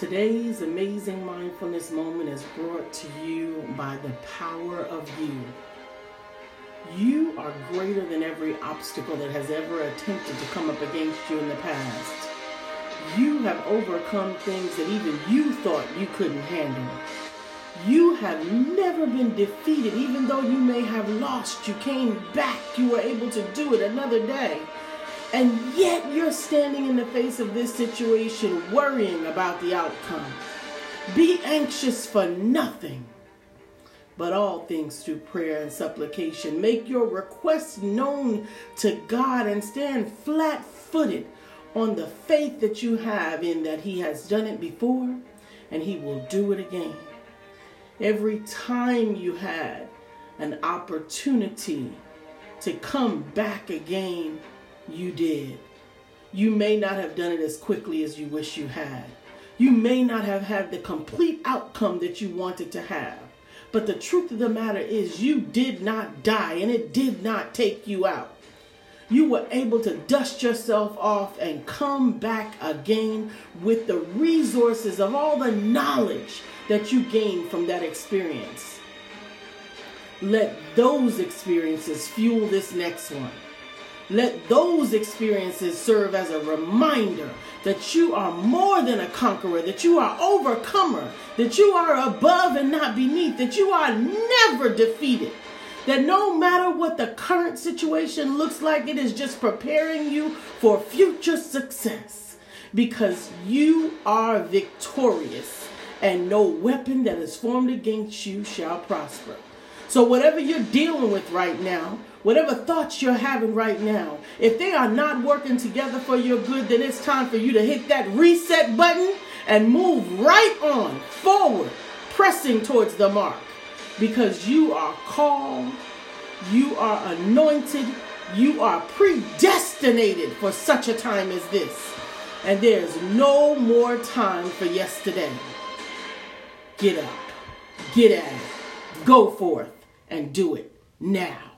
Today's amazing mindfulness moment is brought to you by the power of you. You are greater than every obstacle that has ever attempted to come up against you in the past. You have overcome things that even you thought you couldn't handle. You have never been defeated, even though you may have lost. You came back. You were able to do it another day. And yet you're standing in the face of this situation worrying about the outcome. Be anxious for nothing, but all things through prayer and supplication. Make your requests known to God and stand flat-footed on the faith that you have in that He has done it before and He will do it again. Every time you had an opportunity to come back again, you did. You may not have done it as quickly as you wish you had. You may not have had the complete outcome that you wanted to have. But the truth of the matter is you did not die and it did not take you out. You were able to dust yourself off and come back again with the resources of all the knowledge that you gained from that experience. Let those experiences fuel this next one. Let those experiences serve as a reminder that you are more than a conqueror, that you are overcomer, that you are above and not beneath, that you are never defeated, that no matter what the current situation looks like, it is just preparing you for future success because you are victorious and no weapon that is formed against you shall prosper. So whatever you're dealing with right now, whatever thoughts you're having right now, if they are not working together for your good, then it's time for you to hit that reset button and move right on forward, pressing towards the mark. Because you are called, you are anointed, you are predestinated for such a time as this. And there's no more time for yesterday. Get up, get at it. Go forth and do it now.